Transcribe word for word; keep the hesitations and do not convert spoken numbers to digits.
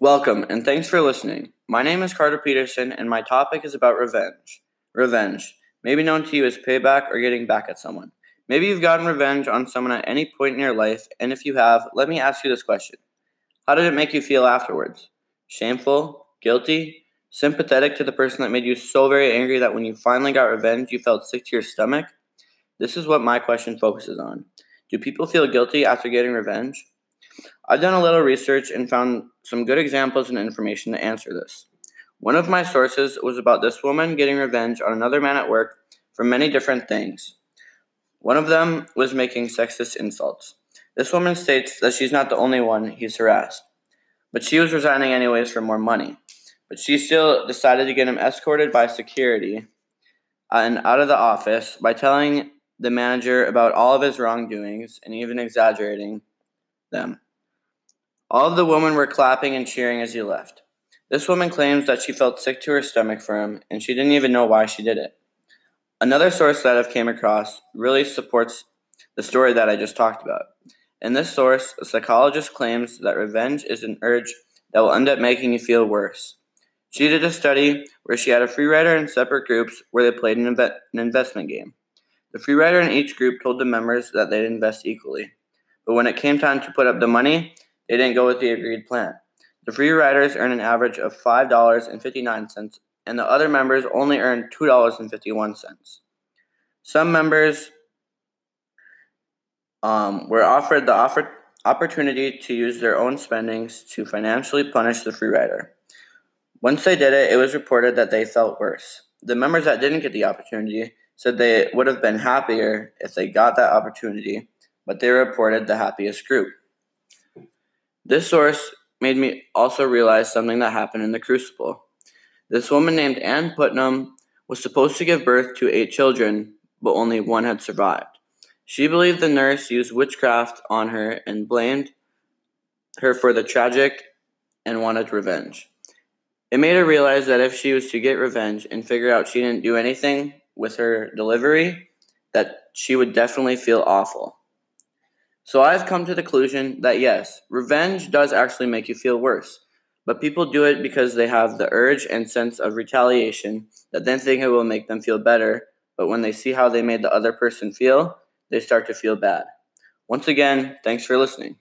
Welcome, and thanks for listening. My name is Carter Peterson, and my topic is about revenge. Revenge, maybe known to you as payback or getting back at someone. Maybe you've gotten revenge on someone at any point in your life, and if you have, let me ask you this question. How did it make you feel afterwards? Shameful? Guilty? Sympathetic to the person that made you so very angry that when you finally got revenge, you felt sick to your stomach? This is what my question focuses on. Do people feel guilty after getting revenge? I've done a little research and found some good examples and information to answer this. One of my sources was about this woman getting revenge on another man at work for many different things. One of them was making sexist insults. This woman states that she's not the only one he's harassed, but she was resigning anyways for more money. But she still decided to get him escorted by security and out of the office by telling the manager about all of his wrongdoings and even exaggerating them. All of the women were clapping and cheering as he left. This woman claims that she felt sick to her stomach for him, and she didn't even know why she did it. Another source that I've came across really supports the story that I just talked about. In this source, a psychologist claims that revenge is an urge that will end up making you feel worse. She did a study where she had a free rider in separate groups where they played an, inve- an investment game. The free rider in each group told the members that they'd invest equally, but when it came time to put up the money, they didn't go with the agreed plan. The free riders earned an average of five dollars and fifty-nine cents, and the other members only earned two dollars and fifty-one cents. Some members um, were offered the offer- opportunity to use their own spendings to financially punish the free rider. Once they did it, it was reported that they felt worse. The members that didn't get the opportunity said they would have been happier if they got that opportunity, but they reported the happiest group. This source made me also realize something that happened in The Crucible. This woman named Ann Putnam was supposed to give birth to eight children, but only one had survived. She believed the nurse used witchcraft on her and blamed her for the tragic and wanted revenge. It made her realize that if she was to get revenge and figure out she didn't do anything with her delivery, that she would definitely feel awful. So I have come to the conclusion that yes, revenge does actually make you feel worse, but people do it because they have the urge and sense of retaliation that then think it will make them feel better, but when they see how they made the other person feel, they start to feel bad. Once again, thanks for listening.